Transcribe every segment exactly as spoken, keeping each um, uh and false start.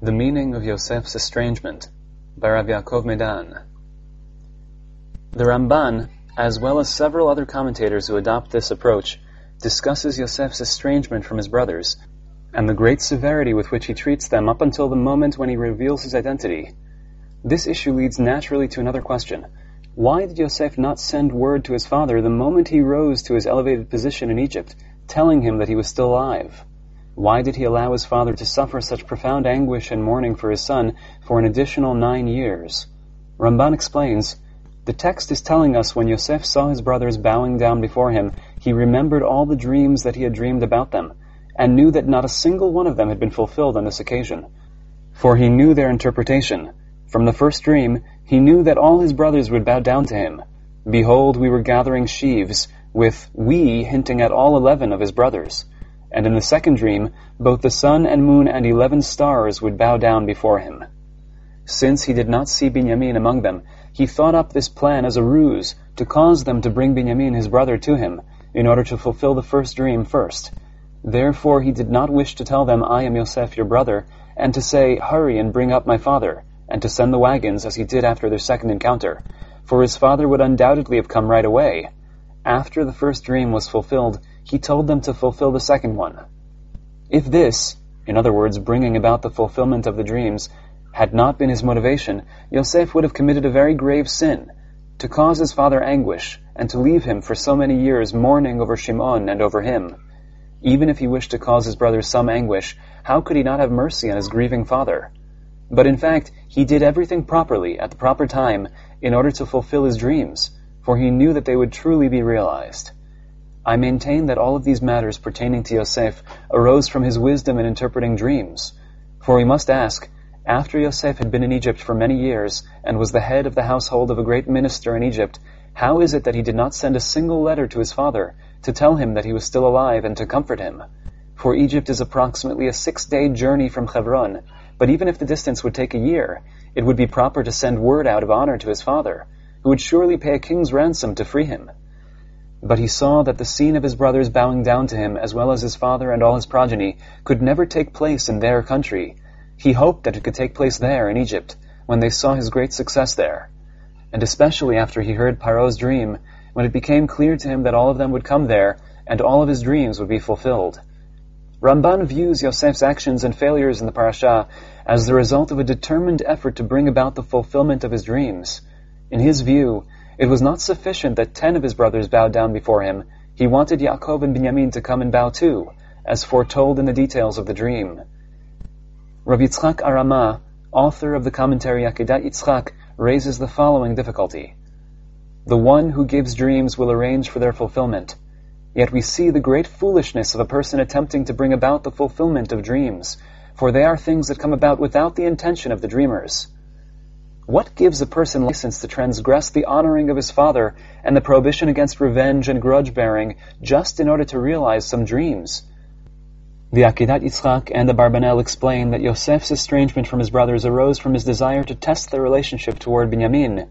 The Meaning of Yosef's Estrangement by Rav Yaakov Medan. The Ramban, as well as several other commentators who adopt this approach, discusses Yosef's estrangement from his brothers and the great severity with which he treats them up until the moment when he reveals his identity. This issue leads naturally to another question. Why did Yosef not send word to his father the moment he rose to his elevated position in Egypt, telling him that he was still alive? Why did he allow his father to suffer such profound anguish and mourning for his son for an additional nine years? Ramban explains, the text is telling us when Yosef saw his brothers bowing down before him, he remembered all the dreams that he had dreamed about them, and knew that not a single one of them had been fulfilled on this occasion. For he knew their interpretation. From the first dream, he knew that all his brothers would bow down to him. Behold, we were gathering sheaves, with we hinting at all eleven of his brothers. And in the second dream, both the sun and moon and eleven stars would bow down before him. Since he did not see Binyamin among them, he thought up this plan as a ruse to cause them to bring Binyamin his brother to him, in order to fulfill the first dream first. Therefore he did not wish to tell them, I am Yosef your brother, and to say, hurry and bring up my father, and to send the wagons as he did after their second encounter, for his father would undoubtedly have come right away. After the first dream was fulfilled, he told them to fulfill the second one. If this, in other words, bringing about the fulfillment of the dreams, had not been his motivation, Yosef would have committed a very grave sin, to cause his father anguish, and to leave him for so many years mourning over Shimon and over him. Even if he wished to cause his brothers some anguish, how could he not have mercy on his grieving father? But in fact, he did everything properly at the proper time in order to fulfill his dreams, for he knew that they would truly be realized. I maintain that all of these matters pertaining to Yosef arose from his wisdom in interpreting dreams. For we must ask, after Yosef had been in Egypt for many years and was the head of the household of a great minister in Egypt, how is it that he did not send a single letter to his father to tell him that he was still alive and to comfort him? For Egypt is approximately a six-day journey from Hebron, but even if the distance would take a year, it would be proper to send word out of honor to his father, who would surely pay a king's ransom to free him. But he saw that the scene of his brothers bowing down to him, as well as his father and all his progeny, could never take place in their country. He hoped that it could take place there in Egypt, when they saw his great success there. And especially after he heard Pharaoh's dream, when it became clear to him that all of them would come there, and all of his dreams would be fulfilled. Ramban views Yosef's actions and failures in the parasha as the result of a determined effort to bring about the fulfillment of his dreams. In his view, it was not sufficient that ten of his brothers bowed down before him. He wanted Yaakov and Binyamin to come and bow too, as foretold in the details of the dream. Rav Yitzchak Arama, author of the commentary Akeidat Yitzchak, raises the following difficulty. The one who gives dreams will arrange for their fulfillment. Yet we see the great foolishness of a person attempting to bring about the fulfillment of dreams, for they are things that come about without the intention of the dreamers. What gives a person license to transgress the honoring of his father and the prohibition against revenge and grudge-bearing just in order to realize some dreams? The Akeidat Yitzchak and the Abarbanel explain that Yosef's estrangement from his brothers arose from his desire to test their relationship toward Binyamin.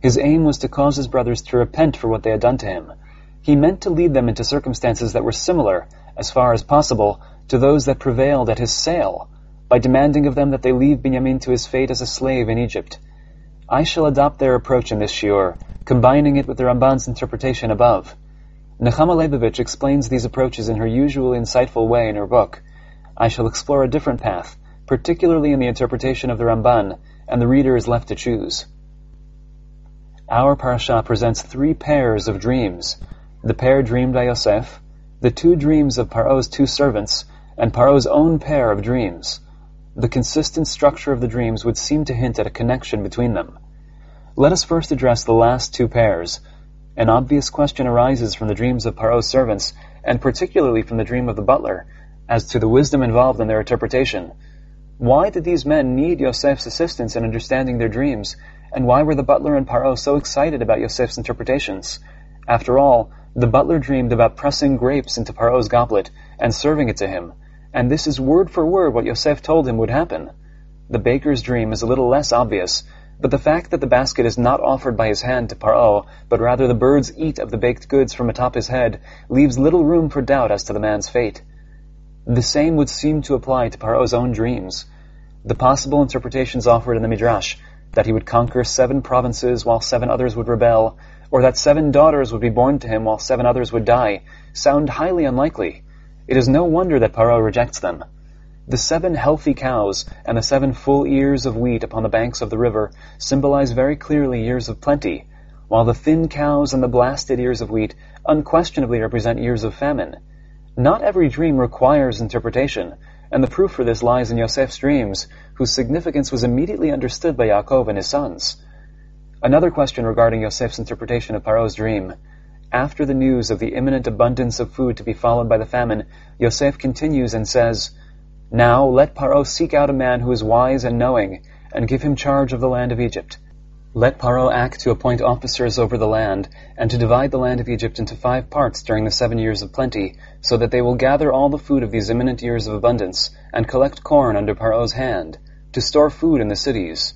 His aim was to cause his brothers to repent for what they had done to him. He meant to lead them into circumstances that were similar, as far as possible, to those that prevailed at his sale, by demanding of them that they leave Binyamin to his fate as a slave in Egypt. I shall adopt their approach in this shiur, combining it with the Ramban's interpretation above. Nechama Leibowitz explains these approaches in her usual insightful way in her book. I shall explore a different path, particularly in the interpretation of the Ramban, and the reader is left to choose. Our parasha presents three pairs of dreams, the pair dreamed by Yosef, the two dreams of Pharaoh's two servants, and Pharaoh's own pair of dreams. The consistent structure of the dreams would seem to hint at a connection between them. Let us first address the last two pairs. An obvious question arises from the dreams of Pharaoh's servants, and particularly from the dream of the butler, as to the wisdom involved in their interpretation. Why did these men need Yosef's assistance in understanding their dreams, and why were the butler and Pharaoh so excited about Yosef's interpretations? After all, the butler dreamed about pressing grapes into Pharaoh's goblet and serving it to him, and this is word for word what Yosef told him would happen. The baker's dream is a little less obvious, but the fact that the basket is not offered by his hand to Pharaoh, but rather the birds eat of the baked goods from atop his head, leaves little room for doubt as to the man's fate. The same would seem to apply to Pharaoh's own dreams. The possible interpretations offered in the Midrash, that he would conquer seven provinces while seven others would rebel, or that seven daughters would be born to him while seven others would die, sound highly unlikely. It is no wonder that Pharaoh rejects them. The seven healthy cows and the seven full ears of wheat upon the banks of the river symbolize very clearly years of plenty, while the thin cows and the blasted ears of wheat unquestionably represent years of famine. Not every dream requires interpretation, and the proof for this lies in Yosef's dreams, whose significance was immediately understood by Yaakov and his sons. Another question regarding Yosef's interpretation of Pharaoh's dream. After the news of the imminent abundance of food to be followed by the famine, Yosef continues and says, "Now let Pharaoh seek out a man who is wise and knowing, and give him charge of the land of Egypt. Let Pharaoh act to appoint officers over the land, and to divide the land of Egypt into five parts during the seven years of plenty, so that they will gather all the food of these imminent years of abundance, and collect corn under Pharaoh's hand, to store food in the cities.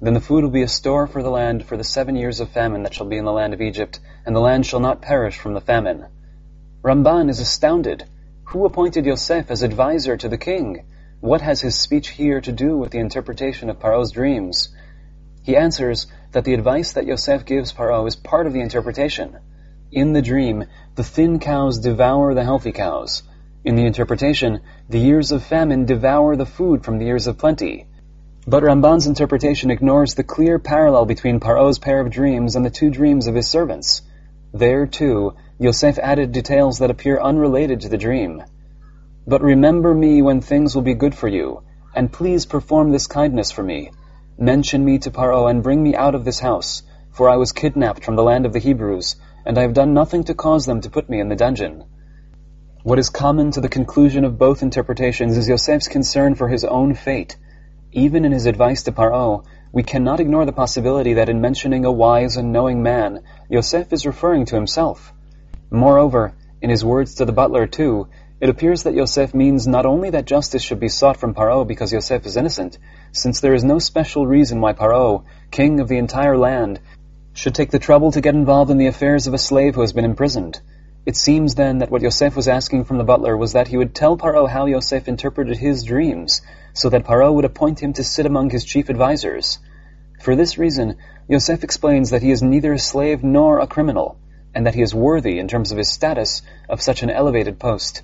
Then the food will be a store for the land for the seven years of famine that shall be in the land of Egypt, and the land shall not perish from the famine." Ramban is astounded. Who appointed Yosef as advisor to the king? What has his speech here to do with the interpretation of Pharaoh's dreams? He answers that the advice that Yosef gives Pharaoh is part of the interpretation. In the dream, the thin cows devour the healthy cows. In the interpretation, the years of famine devour the food from the years of plenty. But Ramban's interpretation ignores the clear parallel between Pharaoh's pair of dreams and the two dreams of his servants. There, too, Yosef added details that appear unrelated to the dream. "But remember me when things will be good for you, and please perform this kindness for me. Mention me to Pharaoh and bring me out of this house, for I was kidnapped from the land of the Hebrews, and I have done nothing to cause them to put me in the dungeon." What is common to the conclusion of both interpretations is Yosef's concern for his own fate. Even in his advice to Pharaoh, we cannot ignore the possibility that in mentioning a wise and knowing man, Yosef is referring to himself. Moreover, in his words to the butler too, it appears that Yosef means not only that justice should be sought from Pharaoh because Yosef is innocent, since there is no special reason why Pharaoh, king of the entire land, should take the trouble to get involved in the affairs of a slave who has been imprisoned. It seems then that what Yosef was asking from the butler was that he would tell Pharaoh how Yosef interpreted his dreams, so that Pharaoh would appoint him to sit among his chief advisors. For this reason, Yosef explains that he is neither a slave nor a criminal, and that he is worthy, in terms of his status, of such an elevated post.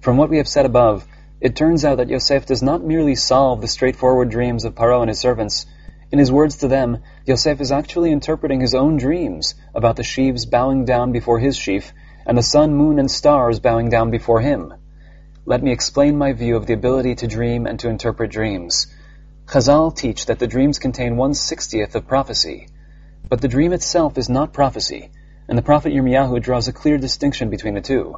From what we have said above, it turns out that Yosef does not merely solve the straightforward dreams of Pharaoh and his servants. In his words to them, Yosef is actually interpreting his own dreams about the sheaves bowing down before his sheaf, and the sun, moon, and stars bowing down before him. Let me explain my view of the ability to dream and to interpret dreams. Chazal teach that the dreams contain one sixtieth of prophecy. But the dream itself is not prophecy, and the prophet Yirmiyahu draws a clear distinction between the two.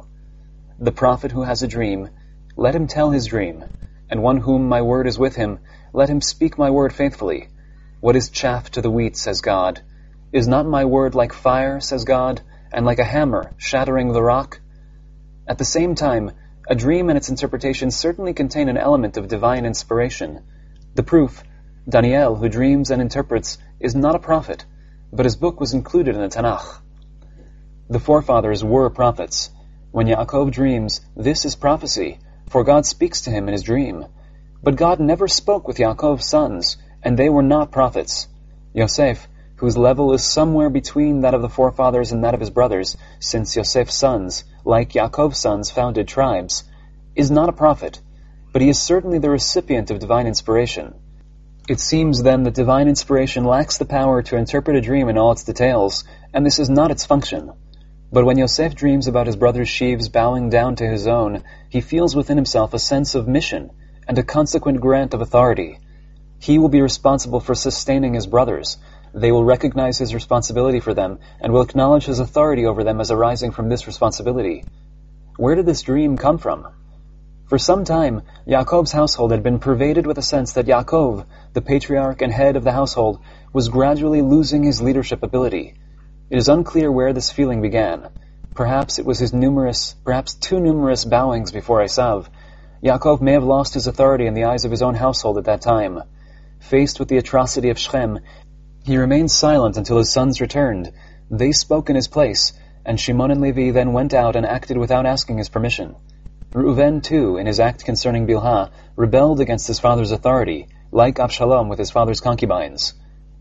"The prophet who has a dream, let him tell his dream, and one whom my word is with him, let him speak my word faithfully. What is chaff to the wheat, says God? Is not my word like fire, says God, and like a hammer shattering the rock?" At the same time, a dream and its interpretation certainly contain an element of divine inspiration. The proof, Daniel, who dreams and interprets, is not a prophet, but his book was included in the Tanakh. The forefathers were prophets. When Yaakov dreams, this is prophecy, for God speaks to him in his dream. But God never spoke with Yaakov's sons, and they were not prophets. Yosef, whose level is somewhere between that of the forefathers and that of his brothers, since Yosef's sons, like Yaakov's sons, founded tribes, is not a prophet, but he is certainly the recipient of divine inspiration. It seems then that divine inspiration lacks the power to interpret a dream in all its details, and this is not its function. But when Yosef dreams about his brother's sheaves bowing down to his own, he feels within himself a sense of mission and a consequent grant of authority. He will be responsible for sustaining his brothers. They will recognize his responsibility for them and will acknowledge his authority over them as arising from this responsibility. Where did this dream come from? For some time, Yaakov's household had been pervaded with a sense that Yaakov, the patriarch and head of the household, was gradually losing his leadership ability. It is unclear where this feeling began. Perhaps it was his numerous, perhaps too numerous bowings before Esav. Yaakov may have lost his authority in the eyes of his own household at that time. Faced with the atrocity of Shechem, he remained silent until his sons returned. They spoke in his place, and Shimon and Levi then went out and acted without asking his permission. Reuven, too, in his act concerning Bilhah, rebelled against his father's authority, like Abshalom with his father's concubines.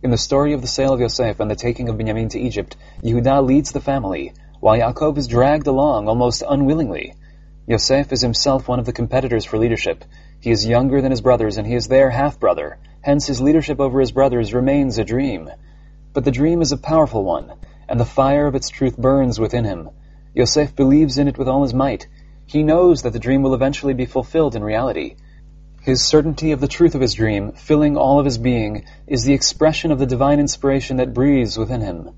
In the story of the sale of Yosef and the taking of Binyamin to Egypt, Yehuda leads the family, while Yaakov is dragged along almost unwillingly. Yosef is himself one of the competitors for leadership. He is younger than his brothers, and he is their half-brother. Hence his leadership over his brothers remains a dream. But the dream is a powerful one, and the fire of its truth burns within him. Yosef believes in it with all his might. He knows that the dream will eventually be fulfilled in reality. His certainty of the truth of his dream, filling all of his being, is the expression of the divine inspiration that breathes within him.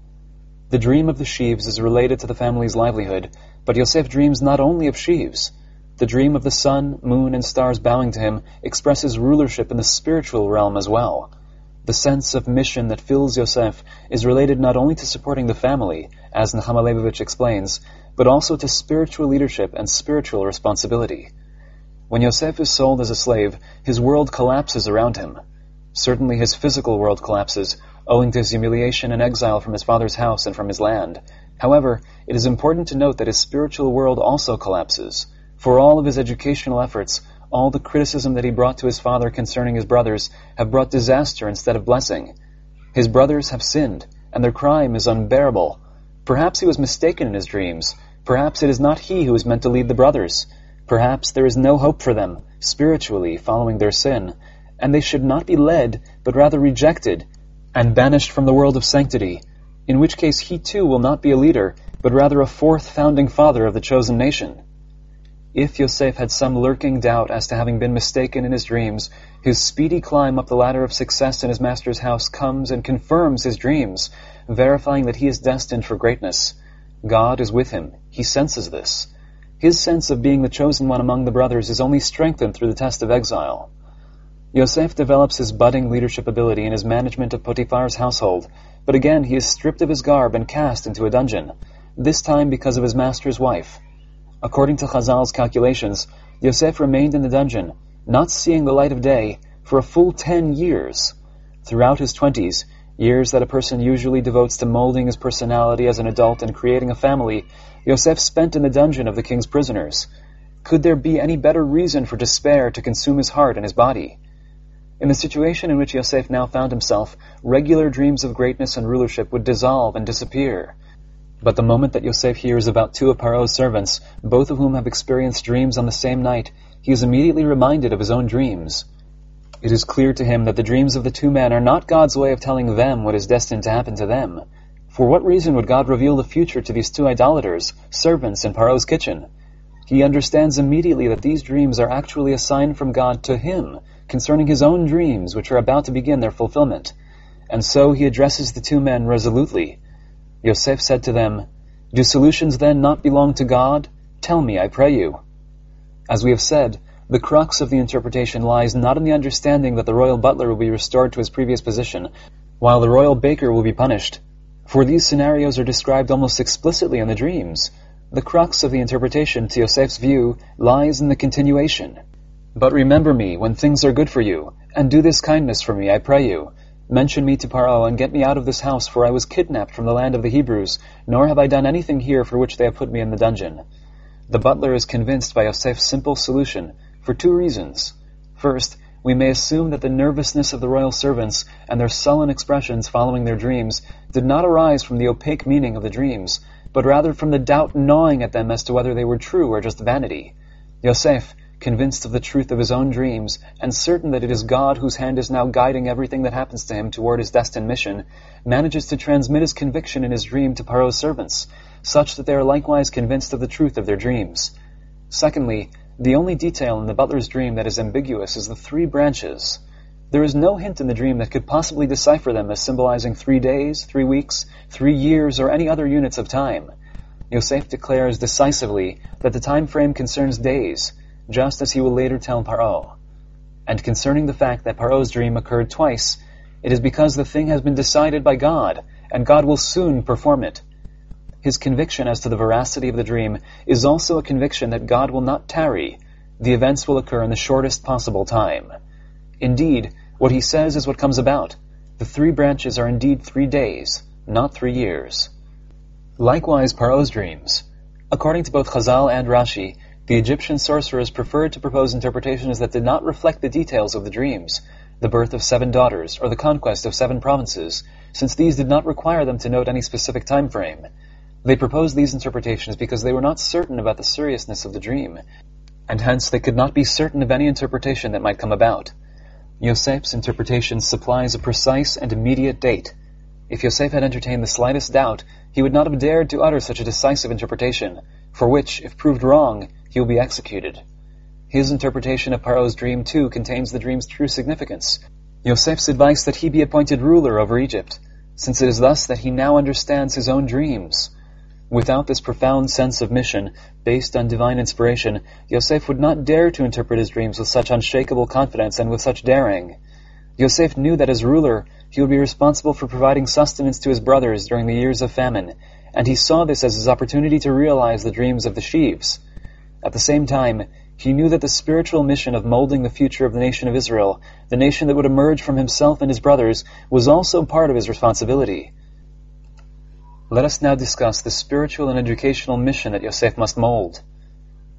The dream of the sheaves is related to the family's livelihood, but Yosef dreams not only of sheaves. The dream of the sun, moon, and stars bowing to him expresses rulership in the spiritual realm as well. The sense of mission that fills Yosef is related not only to supporting the family, as Nechama Leibowitz explains, but also to spiritual leadership and spiritual responsibility. When Yosef is sold as a slave, his world collapses around him. Certainly his physical world collapses, owing to his humiliation and exile from his father's house and from his land. However, it is important to note that his spiritual world also collapses. For all of his educational efforts, all the criticism that he brought to his father concerning his brothers have brought disaster instead of blessing. His brothers have sinned, and their crime is unbearable. Perhaps he was mistaken in his dreams. Perhaps it is not he who is meant to lead the brothers. Perhaps there is no hope for them, spiritually, following their sin, and they should not be led, but rather rejected, and banished from the world of sanctity, in which case he too will not be a leader, but rather a fourth founding father of the chosen nation. If Yosef had some lurking doubt as to having been mistaken in his dreams, his speedy climb up the ladder of success in his master's house comes and confirms his dreams, verifying that he is destined for greatness. God is with him. He senses this. His sense of being the chosen one among the brothers is only strengthened through the test of exile. Yosef develops his budding leadership ability in his management of Potiphar's household, but again he is stripped of his garb and cast into a dungeon, this time because of his master's wife. According to Chazal's calculations, Yosef remained in the dungeon, not seeing the light of day, for a full ten years. Throughout his twenties, years that a person usually devotes to molding his personality as an adult and creating a family, Yosef spent in the dungeon of the king's prisoners. Could there be any better reason for despair to consume his heart and his body? In the situation in which Yosef now found himself, regular dreams of greatness and rulership would dissolve and disappear. But the moment that Yosef hears about two of Pharaoh's servants, both of whom have experienced dreams on the same night, he is immediately reminded of his own dreams. It is clear to him that the dreams of the two men are not God's way of telling them what is destined to happen to them. For what reason would God reveal the future to these two idolaters, servants in Pharaoh's kitchen? He understands immediately that these dreams are actually a sign from God to him concerning his own dreams, which are about to begin their fulfillment. And so he addresses the two men resolutely. Yosef said to them, "Do solutions then not belong to God? Tell me, I pray you." As we have said, the crux of the interpretation lies not in the understanding that the royal butler will be restored to his previous position, while the royal baker will be punished. For these scenarios are described almost explicitly in the dreams. The crux of the interpretation, to Yosef's view, lies in the continuation. "But remember me when things are good for you, and do this kindness for me, I pray you. Mention me to Pharaoh, and get me out of this house, for I was kidnapped from the land of the Hebrews, nor have I done anything here for which they have put me in the dungeon." The butler is convinced by Yosef's simple solution, for two reasons. First, we may assume that the nervousness of the royal servants and their sullen expressions following their dreams did not arise from the opaque meaning of the dreams, but rather from the doubt gnawing at them as to whether they were true or just vanity. Yosef, convinced of the truth of his own dreams, and certain that it is God whose hand is now guiding everything that happens to him toward his destined mission, manages to transmit his conviction in his dream to Pharaoh's servants, such that they are likewise convinced of the truth of their dreams. Secondly, the only detail in the butler's dream that is ambiguous is the three branches. There is no hint in the dream that could possibly decipher them as symbolizing three days, three weeks, three years, or any other units of time. Yosef declares decisively that the time frame concerns days, just as he will later tell Pharaoh. And concerning the fact that Pharaoh's dream occurred twice, it is because the thing has been decided by God, and God will soon perform it. His conviction as to the veracity of the dream is also a conviction that God will not tarry. The events will occur in the shortest possible time. Indeed, what he says is what comes about. The three branches are indeed three days, not three years. Likewise, Pharaoh's dreams. According to both Chazal and Rashi, The Egyptian sorcerer's preferred to propose interpretations that did not reflect the details of the dreams, the birth of seven daughters, or the conquest of seven provinces, since these did not require them to note any specific time frame. They proposed these interpretations because they were not certain about the seriousness of the dream, and hence they could not be certain of any interpretation that might come about. Yosef's interpretation supplies a precise and immediate date. If Yosef had entertained the slightest doubt, he would not have dared to utter such a decisive interpretation, for which, if proved wrong, he will be executed. His interpretation of Pharaoh's dream, too, contains the dream's true significance, Yosef's advice that he be appointed ruler over Egypt, since it is thus that he now understands his own dreams. Without this profound sense of mission, based on divine inspiration, Yosef would not dare to interpret his dreams with such unshakable confidence and with such daring. Yosef knew that as ruler, he would be responsible for providing sustenance to his brothers during the years of famine, and he saw this as his opportunity to realize the dreams of the sheaves. At the same time, he knew that the spiritual mission of molding the future of the nation of Israel, the nation that would emerge from himself and his brothers, was also part of his responsibility. Let us now discuss the spiritual and educational mission that Yosef must mold.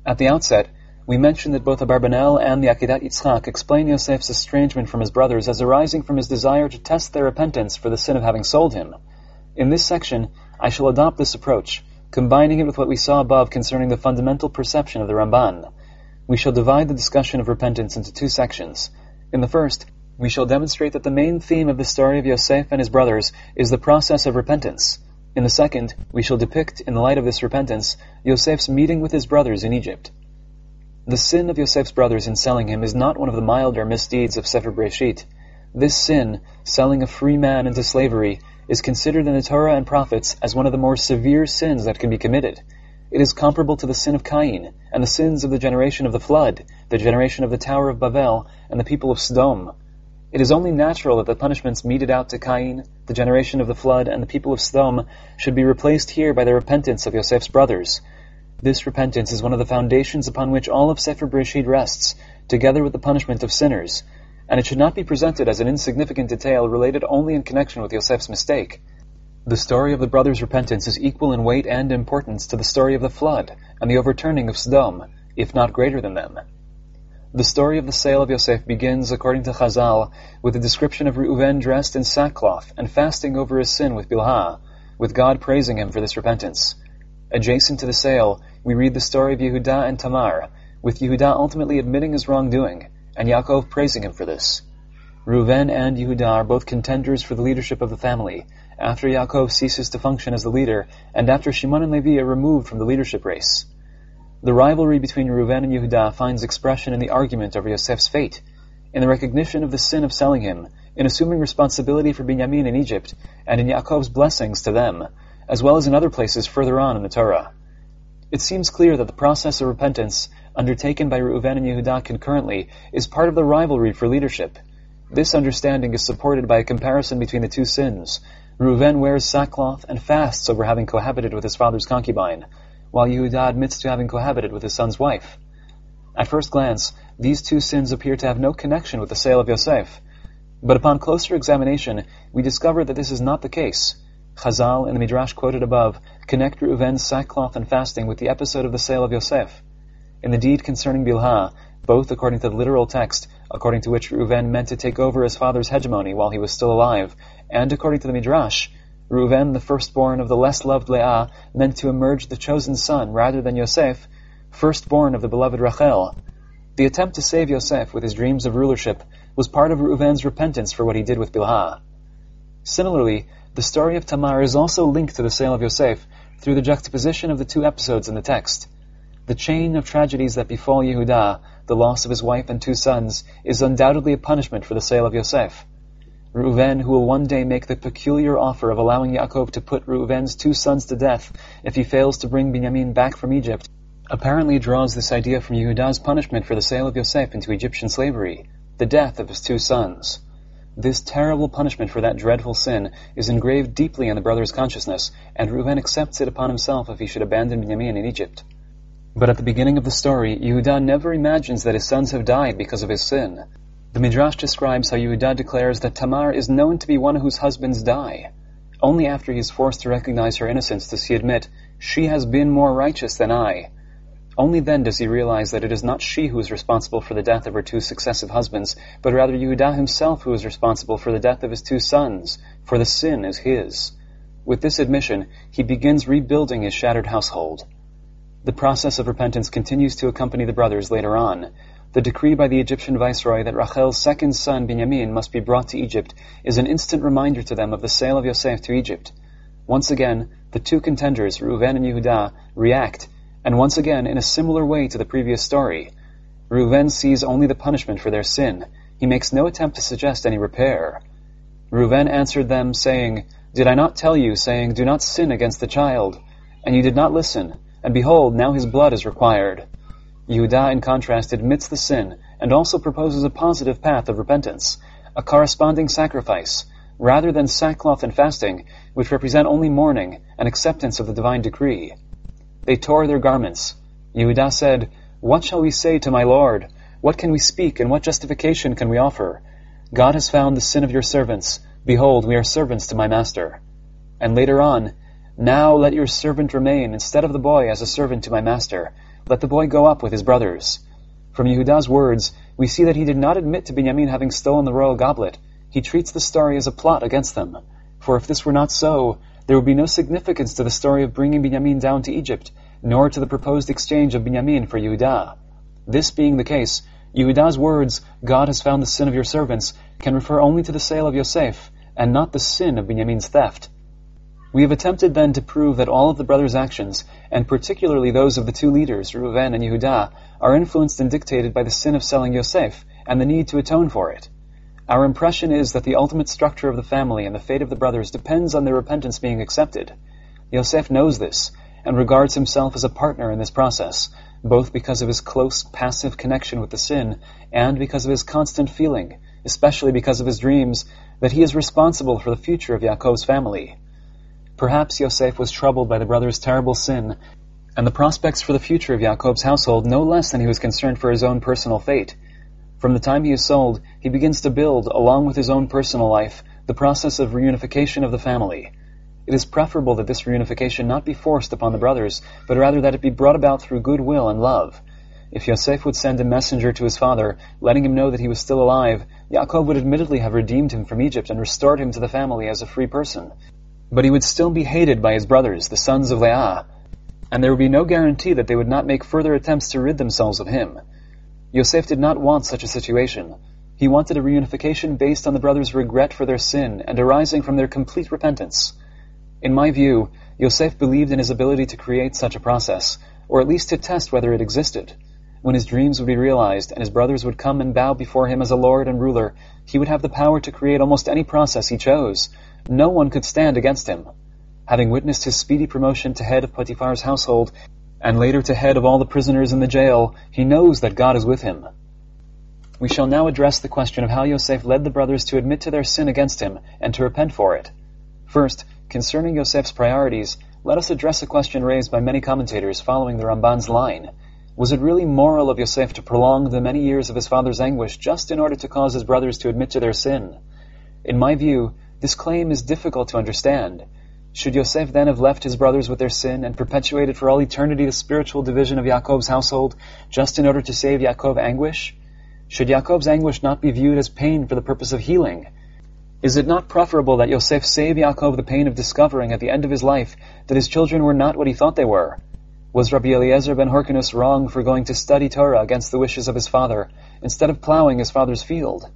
At the outset, we mentioned that both Abarbanel and the Akeidat Yitzchak explain Yosef's estrangement from his brothers as arising from his desire to test their repentance for the sin of having sold him. In this section, I shall adopt this approach, combining it with what we saw above concerning the fundamental perception of the Ramban. We shall divide the discussion of repentance into two sections. In the first, we shall demonstrate that the main theme of the story of Yosef and his brothers is the process of repentance. In the second, we shall depict, in the light of this repentance, Yosef's meeting with his brothers in Egypt. The sin of Yosef's brothers in selling him is not one of the milder misdeeds of Sefer Bereshit. This sin, selling a free man into slavery, is considered in the Torah and prophets as one of the more severe sins that can be committed. It is comparable to the sin of Cain, and the sins of the generation of the flood, the generation of the Tower of Babel, and the people of Sodom. It is only natural that the punishments meted out to Cain, the generation of the flood, and the people of Sodom should be replaced here by the repentance of Yosef's brothers. This repentance is one of the foundations upon which all of Sefer Bereshit rests, together with the punishment of sinners, and it should not be presented as an insignificant detail related only in connection with Yosef's mistake. The story of the brothers' repentance is equal in weight and importance to the story of the flood and the overturning of Sodom, if not greater than them. The story of the sale of Yosef begins, according to Chazal, with a description of Reuven dressed in sackcloth and fasting over his sin with Bilhah, with God praising him for this repentance. Adjacent to the sale, we read the story of Yehuda and Tamar, with Yehuda ultimately admitting his wrongdoing, and Yaakov praising him for this. Reuven and Yehuda are both contenders for the leadership of the family, after Yaakov ceases to function as the leader, and after Shimon and Levi are removed from the leadership race. The rivalry between Reuven and Yehuda finds expression in the argument over Yosef's fate, in the recognition of the sin of selling him, in assuming responsibility for Binyamin in Egypt, and in Yaakov's blessings to them, as well as in other places further on in the Torah. It seems clear that the process of repentance, undertaken by Reuven and Yehuda concurrently, is part of the rivalry for leadership. This understanding is supported by a comparison between the two sins. Reuven wears sackcloth and fasts over having cohabited with his father's concubine, while Yehuda admits to having cohabited with his son's wife. At first glance, these two sins appear to have no connection with the sale of Yosef. But upon closer examination, we discover that this is not the case. Chazal, in the Midrash quoted above, connect Reuven's sackcloth and fasting with the episode of the sale of Yosef. In the deed concerning Bilhah, both according to the literal text, according to which Reuven meant to take over his father's hegemony while he was still alive, and according to the Midrash, Reuven, the firstborn of the less-loved Le'ah, meant to emerge the chosen son rather than Yosef, firstborn of the beloved Rachel. The attempt to save Yosef with his dreams of rulership was part of Reuven's repentance for what he did with Bilhah. Similarly, the story of Tamar is also linked to the sale of Yosef through the juxtaposition of the two episodes in the text. The chain of tragedies that befall Yehuda, the loss of his wife and two sons, is undoubtedly a punishment for the sale of Yosef. Reuven, who will one day make the peculiar offer of allowing Yaakov to put Reuven's two sons to death if he fails to bring Binyamin back from Egypt, apparently draws this idea from Yehuda's punishment for the sale of Yosef into Egyptian slavery, the death of his two sons. This terrible punishment for that dreadful sin is engraved deeply in the brother's consciousness, and Reuven accepts it upon himself if he should abandon Binyamin in Egypt. But at the beginning of the story, Yehuda never imagines that his sons have died because of his sin. The Midrash describes how Yehuda declares that Tamar is known to be one whose husbands die. Only after he is forced to recognize her innocence does he admit, "She has been more righteous than I." Only then does he realize that it is not she who is responsible for the death of her two successive husbands, but rather Yehuda himself who is responsible for the death of his two sons, for the sin is his. With this admission, he begins rebuilding his shattered household. The process of repentance continues to accompany the brothers later on. The decree by the Egyptian viceroy that Rachel's second son, Binyamin, must be brought to Egypt is an instant reminder to them of the sale of Yosef to Egypt. Once again, the two contenders, Reuven and Yehuda, react, and once again in a similar way to the previous story. Reuven sees only the punishment for their sin. He makes no attempt to suggest any repair. Reuven answered them, saying, "Did I not tell you, saying, 'Do not sin against the child,' and you did not listen, and behold, now his blood is required." Yehuda, in contrast, admits the sin, and also proposes a positive path of repentance, a corresponding sacrifice, rather than sackcloth and fasting, which represent only mourning and acceptance of the divine decree. They tore their garments. Yehuda said, "What shall we say to my Lord? What can we speak, and what justification can we offer? God has found the sin of your servants. Behold, we are servants to my master." And later on, "Now let your servant remain instead of the boy as a servant to my master. Let the boy go up with his brothers." From Yehuda's words, we see that he did not admit to Binyamin having stolen the royal goblet. He treats the story as a plot against them. For if this were not so, there would be no significance to the story of bringing Binyamin down to Egypt, nor to the proposed exchange of Binyamin for Yehuda. This being the case, Yehuda's words, "God has found the sin of your servants," can refer only to the sale of Yosef, and not the sin of Binyamin's theft. We have attempted then to prove that all of the brothers' actions, and particularly those of the two leaders, Reuven and Yehuda, are influenced and dictated by the sin of selling Yosef, and the need to atone for it. Our impression is that the ultimate structure of the family and the fate of the brothers depends on their repentance being accepted. Yosef knows this, and regards himself as a partner in this process, both because of his close, passive connection with the sin, and because of his constant feeling, especially because of his dreams, that he is responsible for the future of Yaakov's family. Perhaps Yosef was troubled by the brothers' terrible sin, and the prospects for the future of Yaakov's household no less than he was concerned for his own personal fate. From the time he is sold, he begins to build, along with his own personal life, the process of reunification of the family. It is preferable that this reunification not be forced upon the brothers, but rather that it be brought about through goodwill and love. If Yosef would send a messenger to his father, letting him know that he was still alive, Yaakov would admittedly have redeemed him from Egypt and restored him to the family as a free person. But he would still be hated by his brothers, the sons of Le'ah, and there would be no guarantee that they would not make further attempts to rid themselves of him. Yosef did not want such a situation. He wanted a reunification based on the brothers' regret for their sin and arising from their complete repentance. In my view, Yosef believed in his ability to create such a process, or at least to test whether it existed. When his dreams would be realized and his brothers would come and bow before him as a lord and ruler, he would have the power to create almost any process he chose. No one could stand against him. Having witnessed his speedy promotion to head of Potiphar's household, and later to head of all the prisoners in the jail, he knows that God is with him. We shall now address the question of how Yosef led the brothers to admit to their sin against him and to repent for it. First, concerning Yosef's priorities, let us address a question raised by many commentators following the Ramban's line. Was it really moral of Yosef to prolong the many years of his father's anguish just in order to cause his brothers to admit to their sin? In my view, this claim is difficult to understand. Should Yosef then have left his brothers with their sin and perpetuated for all eternity the spiritual division of Yaakov's household just in order to save Yaakov anguish? Should Yaakov's anguish not be viewed as pain for the purpose of healing? Is it not preferable that Yosef save Yaakov the pain of discovering at the end of his life that his children were not what he thought they were? Was Rabbi Eliezer ben Horkanus wrong for going to study Torah against the wishes of his father instead of plowing his father's field?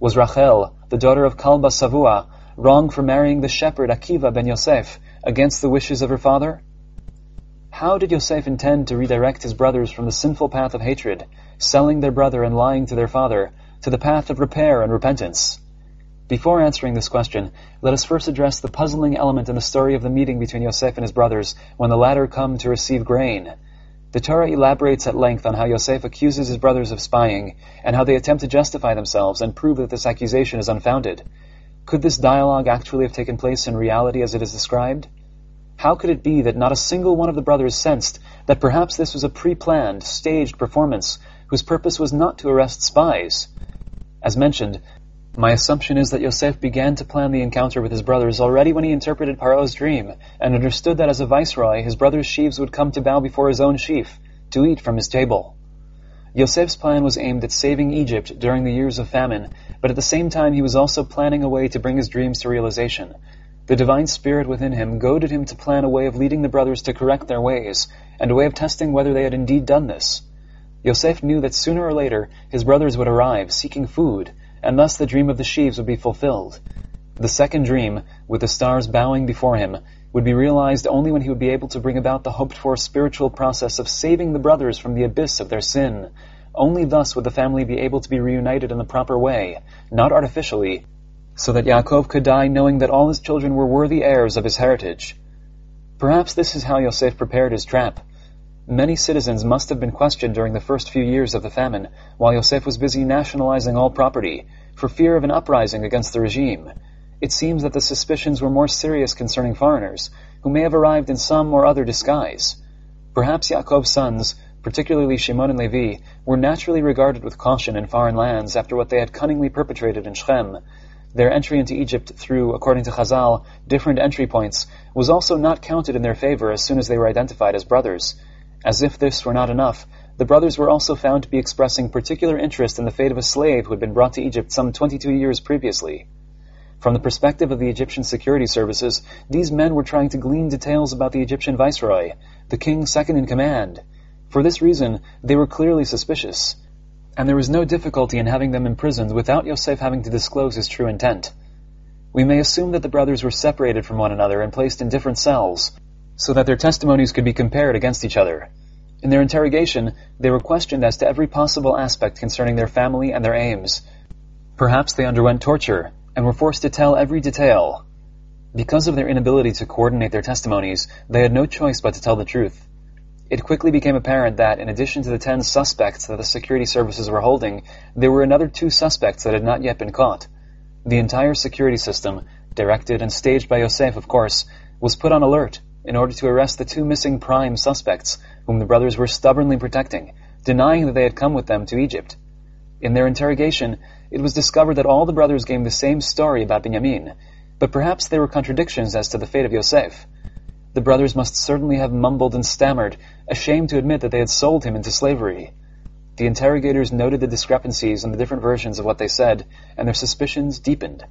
Was Rachel, the daughter of Kalba Savua, wrong for marrying the shepherd Akiva ben Yosef against the wishes of her father? How did Yosef intend to redirect his brothers from the sinful path of hatred, selling their brother and lying to their father, to the path of repair and repentance? Before answering this question, let us first address the puzzling element in the story of the meeting between Yosef and his brothers when the latter come to receive grain. The Torah elaborates at length on how Yosef accuses his brothers of spying, and how they attempt to justify themselves and prove that this accusation is unfounded. Could this dialogue actually have taken place in reality as it is described? How could it be that not a single one of the brothers sensed that perhaps this was a pre-planned, staged performance whose purpose was not to arrest spies? As mentioned, my assumption is that Yosef began to plan the encounter with his brothers already when he interpreted Pharaoh's dream and understood that as a viceroy his brothers' sheaves would come to bow before his own sheaf, to eat from his table. Yosef's plan was aimed at saving Egypt during the years of famine, but at the same time he was also planning a way to bring his dreams to realization. The divine spirit within him goaded him to plan a way of leading the brothers to correct their ways, and a way of testing whether they had indeed done this. Yosef knew that sooner or later his brothers would arrive, seeking food, and thus the dream of the sheaves would be fulfilled. The second dream, with the stars bowing before him, would be realized only when he would be able to bring about the hoped-for spiritual process of saving the brothers from the abyss of their sin. Only thus would the family be able to be reunited in the proper way, not artificially, so that Yaakov could die knowing that all his children were worthy heirs of his heritage. Perhaps this is how Yosef prepared his trap. Many citizens must have been questioned during the first few years of the famine, while Yosef was busy nationalizing all property, for fear of an uprising against the regime. It seems that the suspicions were more serious concerning foreigners, who may have arrived in some or other disguise. Perhaps Yaakov's sons, particularly Shimon and Levi, were naturally regarded with caution in foreign lands after what they had cunningly perpetrated in Shechem. Their entry into Egypt through, according to Chazal, different entry points, was also not counted in their favor as soon as they were identified as brothers. As if this were not enough, the brothers were also found to be expressing particular interest in the fate of a slave who had been brought to Egypt some twenty-two years previously. From the perspective of the Egyptian security services, these men were trying to glean details about the Egyptian viceroy, the king's second-in-command. For this reason, they were clearly suspicious, and there was no difficulty in having them imprisoned without Yosef having to disclose his true intent. We may assume that the brothers were separated from one another and placed in different cells, so that their testimonies could be compared against each other. In their interrogation, they were questioned as to every possible aspect concerning their family and their aims. Perhaps they underwent torture, and were forced to tell every detail. Because of their inability to coordinate their testimonies, they had no choice but to tell the truth. It quickly became apparent that, in addition to the ten suspects that the security services were holding, there were another two suspects that had not yet been caught. The entire security system, directed and staged by Yosef, of course, was put on alert in order to arrest the two missing prime suspects, whom the brothers were stubbornly protecting, denying that they had come with them to Egypt. In their interrogation, it was discovered that all the brothers gave the same story about Binyamin, but perhaps there were contradictions as to the fate of Yosef. The brothers must certainly have mumbled and stammered, ashamed to admit that they had sold him into slavery. The interrogators noted the discrepancies in the different versions of what they said, and their suspicions deepened.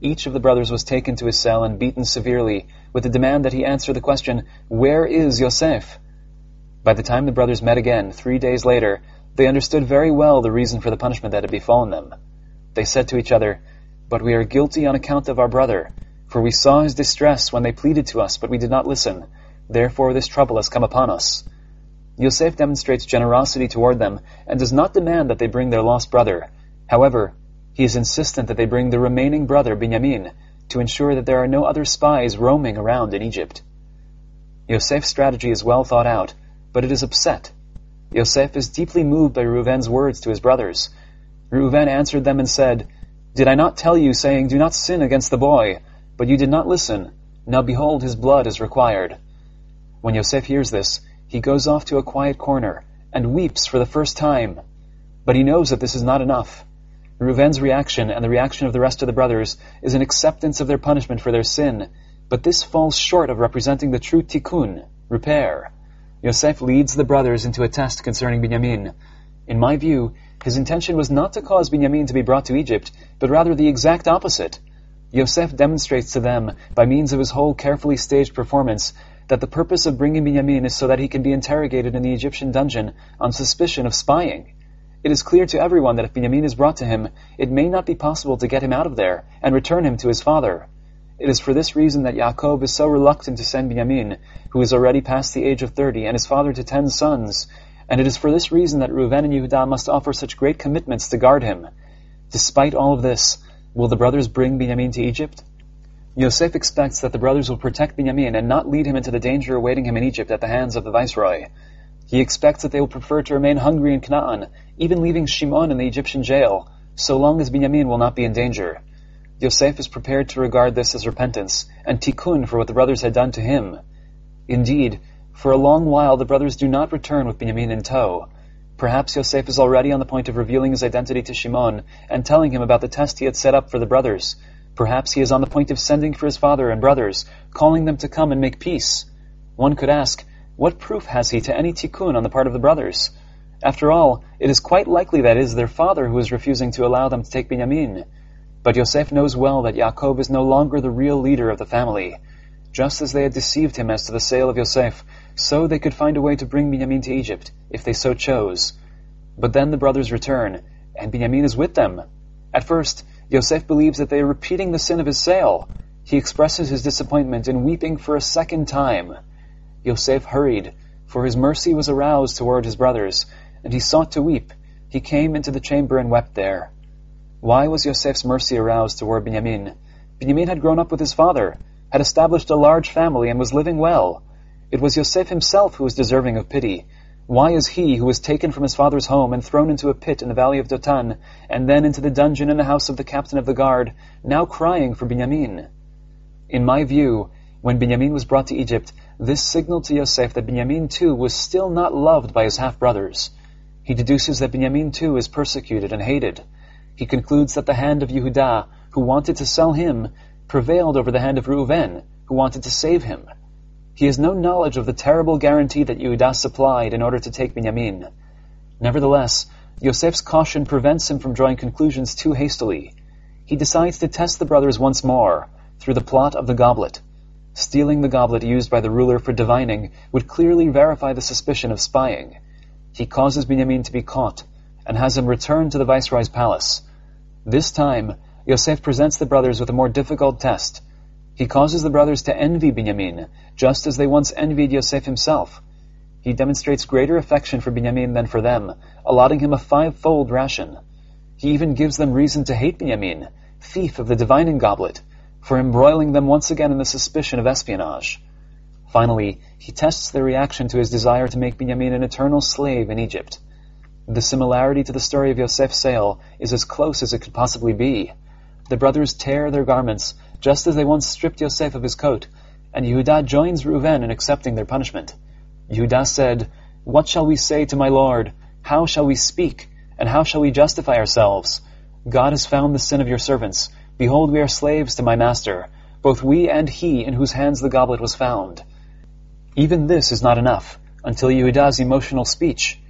Each of the brothers was taken to his cell and beaten severely, with the demand that he answer the question, "Where is Yosef?" By the time the brothers met again, three days later, they understood very well the reason for the punishment that had befallen them. They said to each other, "But we are guilty on account of our brother, for we saw his distress when they pleaded to us, but we did not listen. Therefore this trouble has come upon us." Yosef demonstrates generosity toward them and does not demand that they bring their lost brother. However, he is insistent that they bring the remaining brother, Binyamin, to ensure that there are no other spies roaming around in Egypt. Yosef's strategy is well thought out, but it is upset. Yosef is deeply moved by Reuven's words to his brothers. Reuven answered them and said, "Did I not tell you, saying, 'Do not sin against the boy,' but you did not listen. Now behold, his blood is required." When Yosef hears this, he goes off to a quiet corner and weeps for the first time. But he knows that this is not enough. Reuven's reaction and the reaction of the rest of the brothers is an acceptance of their punishment for their sin, but this falls short of representing the true tikkun, repair. Yosef leads the brothers into a test concerning Binyamin. In my view, his intention was not to cause Binyamin to be brought to Egypt, but rather the exact opposite. Yosef demonstrates to them, by means of his whole carefully staged performance, that the purpose of bringing Binyamin is so that he can be interrogated in the Egyptian dungeon on suspicion of spying. It is clear to everyone that if Binyamin is brought to him, it may not be possible to get him out of there and return him to his father. It is for this reason that Yaakov is so reluctant to send Binyamin, who is already past the age of thirty and is father to ten sons, and it is for this reason that Reuven and Yehuda must offer such great commitments to guard him. Despite all of this, will the brothers bring Binyamin to Egypt? Yosef expects that the brothers will protect Binyamin and not lead him into the danger awaiting him in Egypt at the hands of the viceroy. He expects that they will prefer to remain hungry in Canaan, even leaving Shimon in the Egyptian jail, so long as Binyamin will not be in danger. Yosef is prepared to regard this as repentance and tikkun for what the brothers had done to him. Indeed, for a long while the brothers do not return with Binyamin in tow. Perhaps Yosef is already on the point of revealing his identity to Shimon and telling him about the test he had set up for the brothers. Perhaps he is on the point of sending for his father and brothers, calling them to come and make peace. One could ask, What proof has he to any tikkun on the part of the brothers? After all, it is quite likely that it is their father who is refusing to allow them to take Binyamin. But Yosef knows well that Yaakov is no longer the real leader of the family. Just as they had deceived him as to the sale of Yosef, so they could find a way to bring Binyamin to Egypt, if they so chose. But then the brothers return, and Binyamin is with them. At first, Yosef believes that they are repeating the sin of his sale. He expresses his disappointment in weeping for a second time. Yosef hurried, for his mercy was aroused toward his brothers, and he sought to weep. He came into the chamber and wept there. Why was Yosef's mercy aroused toward Binyamin? Binyamin had grown up with his father, had established a large family, and was living well. It was Yosef himself who was deserving of pity. Why is he who was taken from his father's home and thrown into a pit in the valley of Dothan, and then into the dungeon in the house of the captain of the guard, now crying for Binyamin? In my view, when Binyamin was brought to Egypt, this signaled to Yosef that Binyamin too was still not loved by his half-brothers. He deduces that Binyamin too is persecuted and hated. He concludes that the hand of Yehuda, who wanted to sell him, prevailed over the hand of Reuven, who wanted to save him. He has no knowledge of the terrible guarantee that Yehuda supplied in order to take Binyamin. Nevertheless, Yosef's caution prevents him from drawing conclusions too hastily. He decides to test the brothers once more, through the plot of the goblet. Stealing the goblet used by the ruler for divining would clearly verify the suspicion of spying. He causes Binyamin to be caught, and has him returned to the viceroy's palace. This time, Yosef presents the brothers with a more difficult test. He causes the brothers to envy Binyamin, just as they once envied Yosef himself. He demonstrates greater affection for Binyamin than for them, allotting him a five-fold ration. He even gives them reason to hate Binyamin, thief of the divining goblet, for embroiling them once again in the suspicion of espionage. Finally, he tests their reaction to his desire to make Binyamin an eternal slave in Egypt. The similarity to the story of Yosef's sale is as close as it could possibly be. The brothers tear their garments, just as they once stripped Yosef of his coat, and Yehuda joins Reuven in accepting their punishment. Yehuda said, "What shall we say to my Lord? How shall we speak? And how shall we justify ourselves? God has found the sin of your servants. Behold, we are slaves to my master, both we and he in whose hands the goblet was found." Even this is not enough, until Yehuda's emotional speech.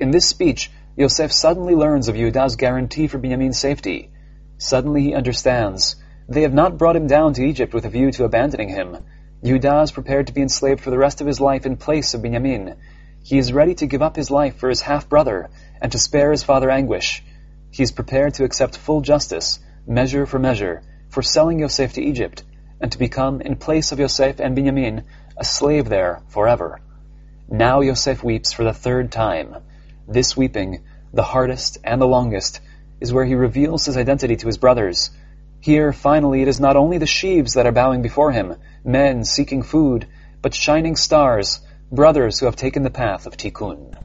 In this speech, Yosef suddenly learns of Yehuda's guarantee for Binyamin's safety. Suddenly he understands. They have not brought him down to Egypt with a view to abandoning him. Yehuda is prepared to be enslaved for the rest of his life in place of Binyamin. He is ready to give up his life for his half-brother and to spare his father anguish. He is prepared to accept full justice, measure for measure, for selling Yosef to Egypt, and to become, in place of Yosef and Binyamin, a slave there forever. Now Yosef weeps for the third time. This weeping, the hardest and the longest, is where he reveals his identity to his brothers. Here, finally, it is not only the sheaves that are bowing before him, men seeking food, but shining stars, brothers who have taken the path of tikkun.